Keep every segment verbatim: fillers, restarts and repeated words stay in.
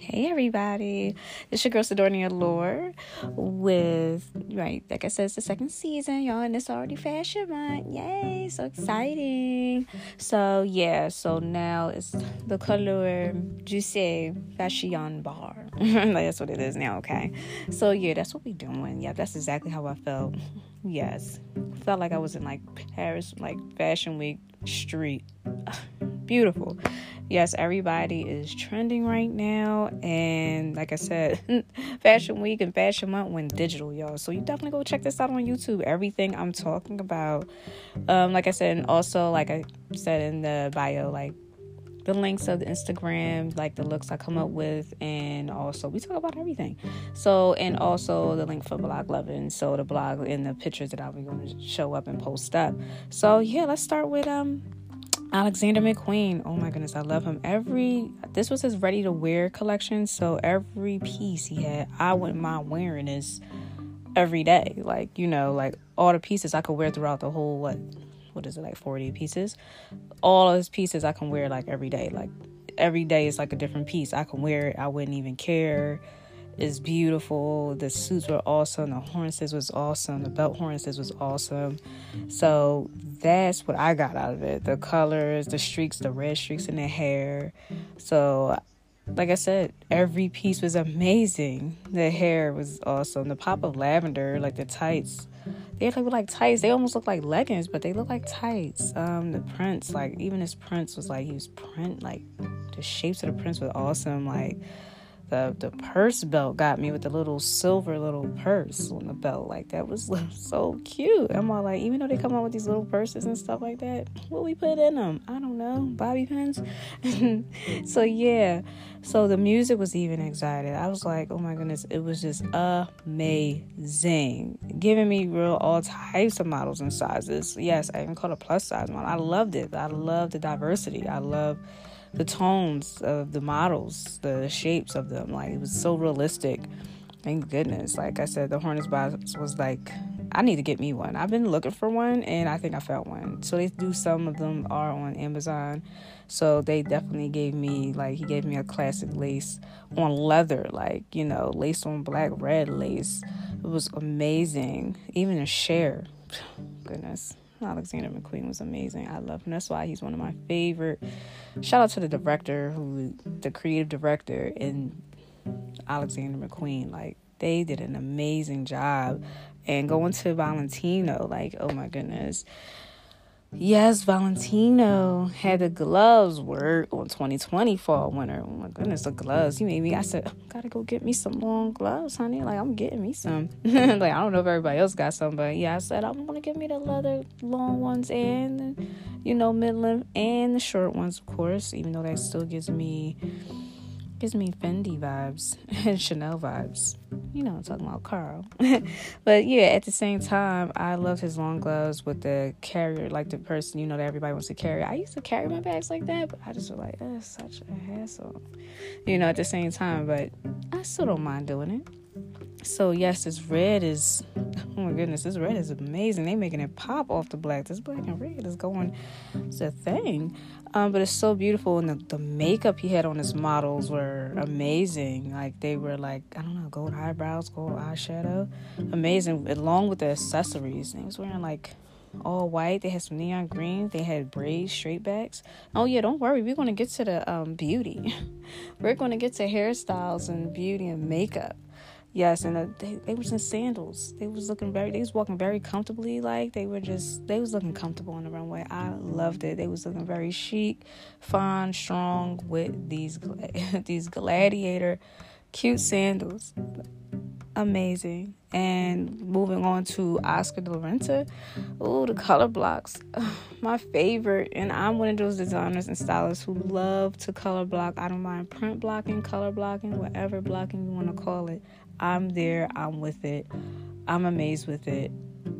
Hey everybody, it's your girl Sidonia Lore with, right, like I said, it's the second season, y'all, and it's already Fashion Month. Yay, so exciting. So yeah, so now it's the Couleur Juicy Fashion Bar. That's what it is now, okay? So yeah, that's what we doing. Yeah, that's exactly how I felt. Yes, felt like I was in like Paris, like Fashion Week street. Beautiful. Yes, everybody is trending right now, and like I said, Fashion Week and Fashion Month went digital, y'all, so you definitely go check this out on YouTube, everything I'm talking about. Um like I said, and also like I said in the bio, like the links of the Instagram, like the looks I come up with, and also we talk about everything. So, and also the link for Blog Love, and so the blog and the pictures that I'll be going to show up and post up. So yeah, let's start with um Alexander McQueen. Oh my goodness, I love him. Every this was his ready to wear collection, so every piece he had, I wouldn't mind wearing this every day. Like, you know, like all the pieces I could wear throughout the whole what what is it like forty pieces. All of his pieces I can wear like every day. Like every day is like a different piece. I can wear it. I wouldn't even care. It's beautiful. The suits were awesome. The harnesses was awesome. The belt harnesses was awesome. So that's what I got out of it. The colors, the streaks, the red streaks in the hair. So like I said, every piece was amazing. The hair was awesome. The pop of lavender, like the tights. They look like tights. They almost look like leggings, but they look like tights. Um, the prints, like even his prints was like, he was print, like the shapes of the prints were awesome. Like, The, the purse belt got me with the little silver little purse on the belt. Like, that was so cute. I'm all like, even though they come out with these little purses and stuff like that, what we put in them? I don't know. Bobby pins? So, yeah. So, the music was even excited. I was like, oh, my goodness. It was just amazing. Giving me real all types of models and sizes. Yes, I even called a plus size model. I loved it. I loved the diversity. I love the tones of the models, the shapes of them, like it was so realistic. Thank goodness. Like I said, the harness box was like, I need to get me one. I've been looking for one, and I think I found one. So they do, some of them are on Amazon. So they definitely gave me, like, he gave me a classic lace on leather, like, you know, lace on black, red lace. It was amazing. Even a share. Goodness. Alexander McQueen was amazing. I love him. That's why he's one of my favorite. Shout out to the director, who the creative director, and Alexander McQueen. Like, they did an amazing job. And going to Valentino, like, oh my goodness. Yes, Valentino had the gloves work on twenty twenty fall winter. Oh my goodness, the gloves. You made me. I said, oh, gotta go get me some long gloves, honey. Like, I'm getting me some. Like, I don't know if everybody else got some, but yeah, I said, I'm gonna get me the leather long ones and the, you know, mid-length and the short ones, of course, even though that still gives me gives me Fendi vibes and Chanel vibes. You know, I'm talking about Karl. But yeah, at the same time, I love his long gloves with the carrier, like the person, you know, that everybody wants to carry. I used to carry my bags like that, but I just was like, that's such a hassle, you know, at the same time. But I still don't mind doing it. So yes, this red is, oh my goodness, this red is amazing. They making it pop off the black. This black and red is going, it's a thing. Um, but it's so beautiful, and the, the makeup he had on his models were amazing. Like, they were like, I don't know, gold eyebrows, gold eyeshadow, amazing, along with the accessories. They was wearing like all white, they had some neon green, they had braids, straight backs. Oh yeah, don't worry, we're going to get to the um beauty. We're going to get to hairstyles and beauty and makeup. Yes, and uh, they, they was in sandals. They was looking very, they was walking very comfortably. Like, they were just, they was looking comfortable on the runway. I loved it. They was looking very chic, fine, strong with these these gladiator, cute sandals. Amazing. And moving on to Oscar de la Renta. Oh, the color blocks. Ugh, my favorite. And I'm one of those designers and stylists who love to color block. I don't mind print blocking, color blocking, whatever blocking you want to call it. I'm there. I'm with it. I'm amazed with it.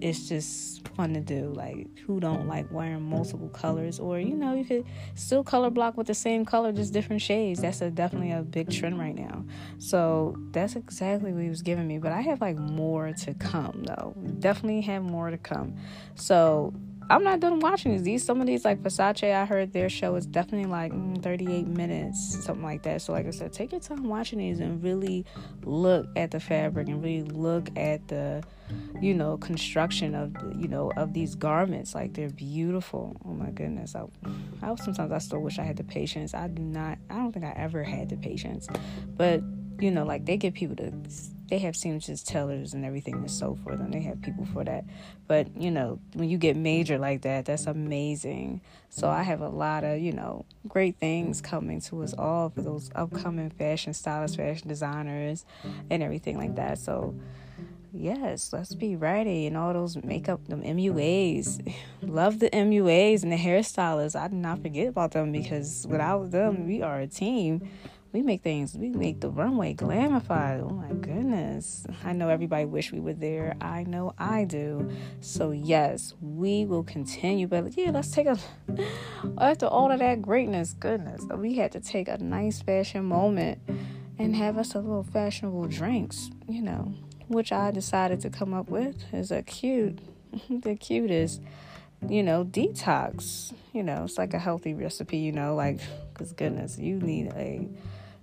It's just fun to do. Like, who don't like wearing multiple colors? Or, you know, you could still color block with the same color, just different shades. That's a, definitely a big trend right now. So that's exactly what he was giving me. But I have like more to come, though. Definitely have more to come. So I'm not done watching these. These some of these, like Versace, I heard their show is definitely like thirty-eight minutes, something like that. So like I said, take your time watching these and really look at the fabric and really look at the, you know, construction of, you know, of these garments. Like, they're beautiful. Oh my goodness. I, I sometimes I still wish I had the patience. I do not. I don't think I ever had the patience, but you know, like, they get people to, they have seamstresses, tellers, and everything that's sold for them. They have people for that. But, you know, when you get major like that, that's amazing. So I have a lot of, you know, great things coming to us all for those upcoming fashion stylists, fashion designers, and everything like that. So, yes, let's be ready. And all those makeup, them M U As. Love the M U As and the hairstylists. I did not forget about them, because without them, we are a team. We make things, we make the runway glamified. Oh my goodness. I know everybody wish we were there. I know I do. So yes, we will continue. But yeah, let's take a, after all of that greatness, goodness, we had to take a nice fashion moment and have us a little fashionable drinks, you know, which I decided to come up with is a cute, the cutest, you know, detox. You know, it's like a healthy recipe, you know, like, because goodness, you need a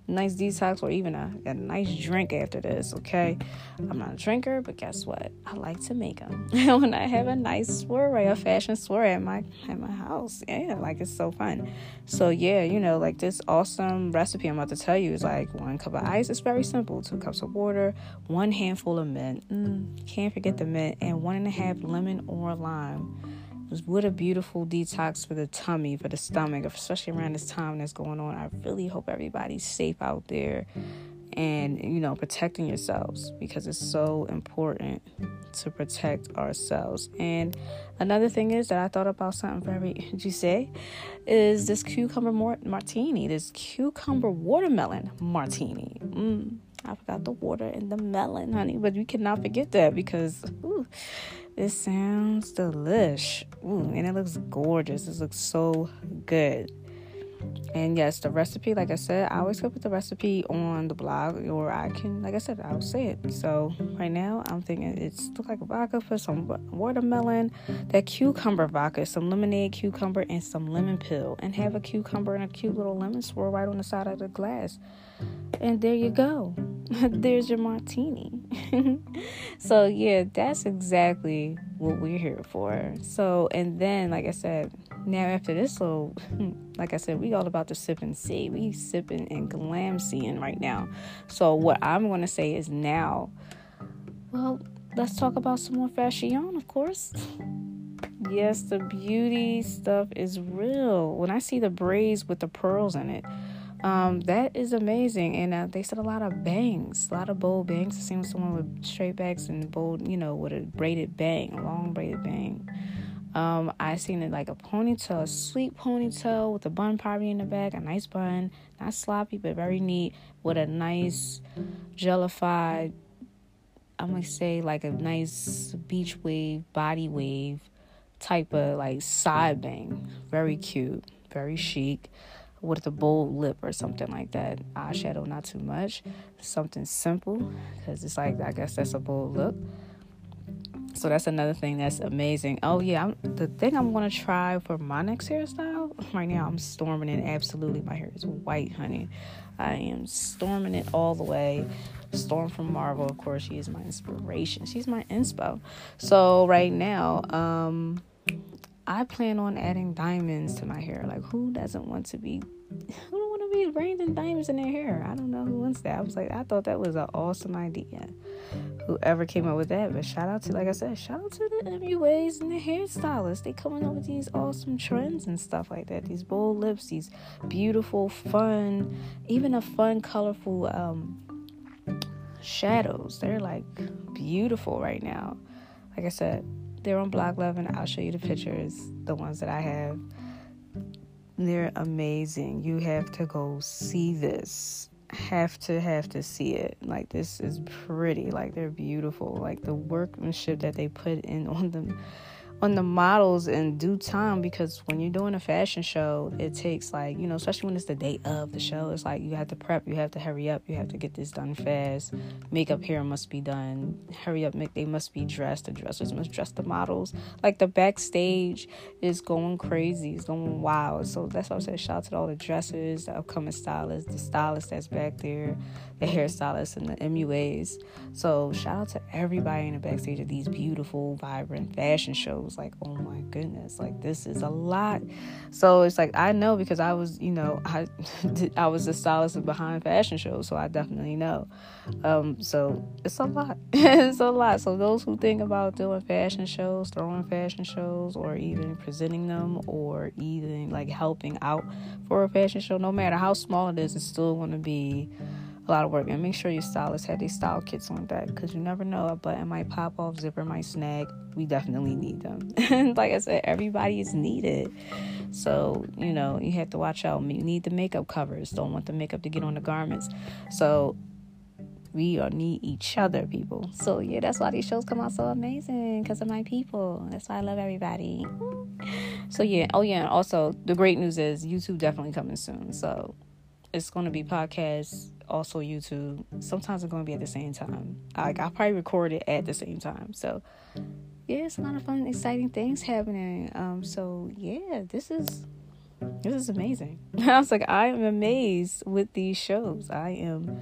nice detox or even a, a nice drink after this. Okay, I'm not a drinker, but guess what, I like to make them. When I have a nice soirée, a fashion soirée at my at my house, yeah, like, it's so fun. So yeah, you know, like, this awesome recipe I'm about to tell you is like one cup of ice. It's very simple. Two cups of water, one handful of mint, mm, can't forget the mint, and one and a half lemon or lime. What a beautiful detox for the tummy, for the stomach, especially around this time that's going on. I really hope everybody's safe out there and, you know, protecting yourselves, because it's so important to protect ourselves. And another thing is that I thought about something very, did you say, is this cucumber martini, this cucumber watermelon martini. Mm, I forgot the water and the melon, honey, but we cannot forget that, because, ooh, it sounds delish. Ooh, and it looks gorgeous. This looks so good. And yes, the recipe, like I said, I always go put the recipe on the blog, or I can, like I said, I'll say it. So right now, I'm thinking it's look like vodka for some watermelon, that cucumber vodka, some lemonade, cucumber, and some lemon peel, and have a cucumber and a cute little lemon swirl right on the side of the glass. And there you go. There's your martini. So yeah, that's exactly what we're here for. So, and then, like I said, now after this little, like I said, we all about to sip and see. We sipping and glam seeing right now. So what I'm going to say is now, well, let's talk about some more fashion, of course. Yes, the beauty stuff is real. When I see the braids with the pearls in it, Um, that is amazing. And uh, they said a lot of bangs, a lot of bold bangs. I've seen someone with straight backs and bold, you know, with a braided bang, a long braided bang. Um, I seen it like a ponytail, a sweet ponytail with a bun probably in the back, a nice bun, not sloppy, but very neat, with a nice jellified, I'm going to say like a nice beach wave, body wave type of like side bang. Very cute, very chic. With a bold lip or something like that. Eyeshadow, not too much. Something simple, because it's like, I guess that's a bold look. So that's another thing that's amazing. Oh, yeah, I'm, the thing I'm going to try for my next hairstyle, right now I'm storming it absolutely. My hair is white, honey. I am storming it all the way. Storm from Marvel, of course, she is my inspiration. She's my inspo. So right now, um... I plan on adding diamonds to my hair. Like, who doesn't want to be, who don't want to be raining diamonds in their hair? I don't know who wants that. I was like, I thought that was an awesome idea. Whoever came up with that. But shout out to, like I said, shout out to the M U As and the hairstylists. They coming up with these awesome trends and stuff like that. These bold lips, these beautiful, fun, even a fun, colorful um, shadows. They're like beautiful right now. Like I said, they're on Blog Love, and I'll show you the pictures, the ones that I have. They're amazing. You have to go see this. Have to, have to see it. Like, this is pretty. Like, they're beautiful. Like, the workmanship that they put in on them, on the models in due time, because when you're doing a fashion show, it takes like, you know, especially when it's the day of the show, it's like you have to prep, you have to hurry up, you have to get this done fast. Makeup, hair must be done. Hurry up, make, they must be dressed. The dressers must dress the models. Like the backstage is going crazy. It's going wild. So that's why I said shout out to all the dressers, the upcoming stylists, the stylists that's back there, the hairstylists and the M U As. So shout out to everybody in the backstage of these beautiful, vibrant fashion shows. Like, oh my goodness, like this is a lot. So it's like, I know, because I was, you know, I I was a stylist behind fashion shows, so I definitely know. Um, so it's a lot. It's a lot. So those who think about doing fashion shows, throwing fashion shows, or even presenting them, or even like helping out for a fashion show, no matter how small it is, it's still going to be a lot of work. And make sure your stylists have their style kits on deck, because you never know, a button might pop off, zipper might snag. We definitely need them. And like I said, everybody is needed. So, you know, you have to watch out. You need the makeup covers. Don't want the makeup to get on the garments. So we all need each other, people. So yeah, that's why these shows come out so amazing, because of my people. That's why I love everybody. So yeah. Oh yeah. And also, the great news is YouTube definitely coming soon. So it's going to be podcasts, also YouTube. Sometimes it's going to be at the same time. Like, I probably record it at the same time. So yeah, it's a lot of fun, exciting things happening. Um, so yeah, this is this is amazing. I was like, I am amazed with these shows. I am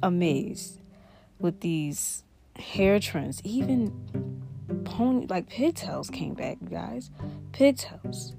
amazed with these hair trends. Even pony, like pigtails came back, you guys. Pigtails.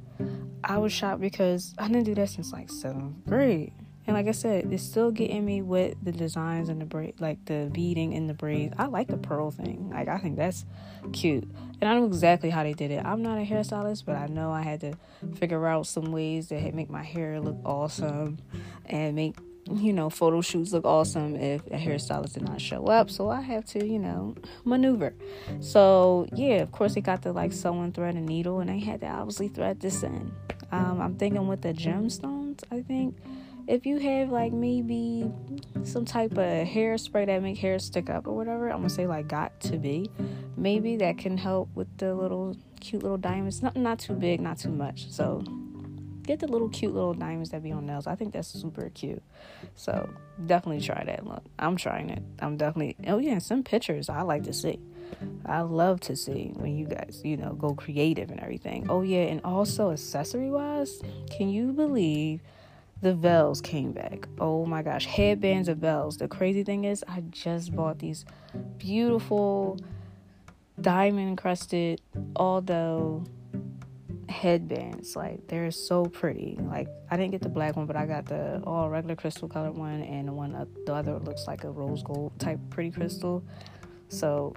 I was shocked because I didn't do that since like seventh grade. And like I said, it's still getting me with the designs and the braid, like the beading and the braids. I like the pearl thing. Like, I think that's cute. And I know exactly how they did it. I'm not a hairstylist, but I know I had to figure out some ways to make my hair look awesome and make, you know, photo shoots look awesome if a hairstylist did not show up. So I have to, you know, maneuver. So yeah, of course they got the like sewing thread and needle, and they had to obviously thread this in. Um, I'm thinking with the gemstones, I think. If you have, like, maybe some type of hairspray that make hair stick up or whatever, I'm going to say, like, got to be. Maybe that can help with the little cute little diamonds. Not, not too big, not too much. So get the little cute little diamonds that be on nails. I think that's super cute. So definitely try that look. I'm trying it. I'm definitely... Oh, yeah, some pictures I like to see. I love to see when you guys, you know, go creative and everything. Oh, yeah, and also accessory-wise, can you believe... the veils came back. Oh my gosh. Headbands of veils. The crazy thing is, I just bought these beautiful diamond encrusted Aldo headbands. Like, they're so pretty. Like, I didn't get the black one, but I got the all regular crystal colored one, and the one, the other looks like a rose gold type pretty crystal. So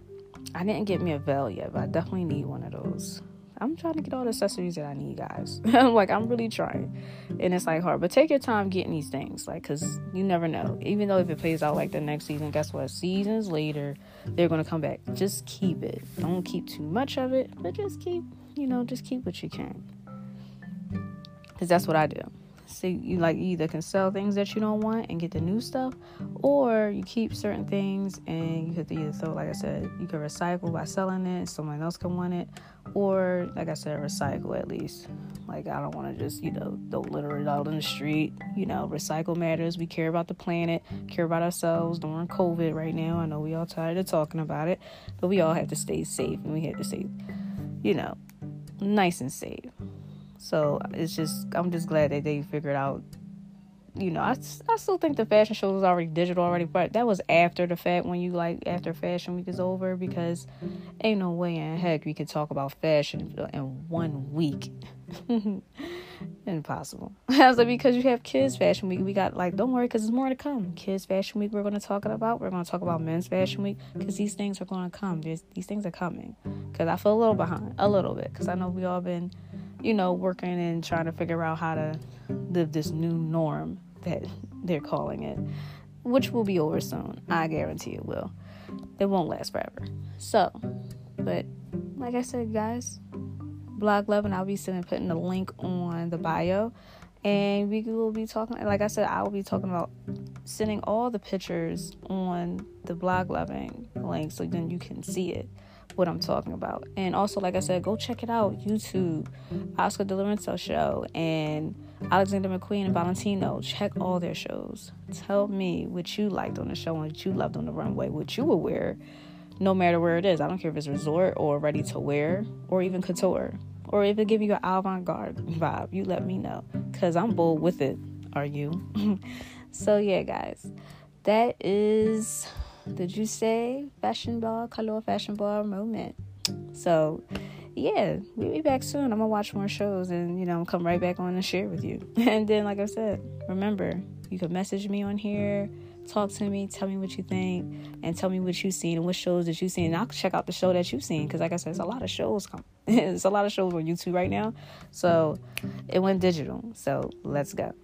I didn't get me a veil yet, but I definitely need one of those. I'm trying to get all the accessories that I need, guys. Like, I'm really trying. And it's, like, hard. But take your time getting these things. Like, because you never know. Even though if it plays out, like, the next season, guess what? Seasons later, they're going to come back. Just keep it. Don't keep too much of it. But just keep, you know, just keep what you can. Because that's what I do. So, you, like, you either can sell things that you don't want and get the new stuff, or you keep certain things and you have to either throw, like I said, you can recycle by selling it, someone else can want it, or, like I said, recycle at least. Like, I don't want to just, you know, don't litter it out in the street. You know, recycle matters. We care about the planet, care about ourselves during COVID right now. I know we all tired of talking about it, but we all have to stay safe, and we have to stay, you know, nice and safe. So it's just, I'm just glad that they figured out, you know, I, I still think the fashion show was already digital already, but that was after the fact, when you like after fashion week is over, because ain't no way in heck we could talk about fashion in one week. Impossible. I was like, because you have kids fashion week, we got like, don't worry, because there's more to come. Kids fashion week, we're going to talk about we're going to talk about men's fashion week, because these things are going to come. There's, these things are coming, because I feel a little behind a little bit, because I know we all been, you know, working and trying to figure out how to live this new norm that they're calling it, which will be over soon. I guarantee it will. It won't last forever. So, but like I said, guys, Blog Love, and I'll be sending putting the link on the bio, and we will be talking, like I said, I will be talking about sending all the pictures on the Blog Loving link, so then you can see it. what I'm talking about. And also, like I said, go check it out. YouTube, Oscar de la Renta show, and Alexander McQueen and Valentino. Check all their shows. Tell me what you liked on the show and what you loved on the runway, what you would wear, no matter where it is. I don't care if it's resort or ready to wear or even couture, or if it gives you an avant-garde vibe. You let me know, because I'm bold with it. Are you? So yeah, guys, that is, did you say fashion ball, color fashion ball moment? So yeah, we'll be back soon. I'm gonna watch more shows and, you know, come right back on and share with you. And then, like I said, remember, you can message me on here, talk to me, tell me what you think, and tell me what you've seen and what shows that you've seen. And I'll check out the show that you've seen, because like I said, it's a lot of shows come it's a lot of shows on YouTube right now. So it went digital, so let's go.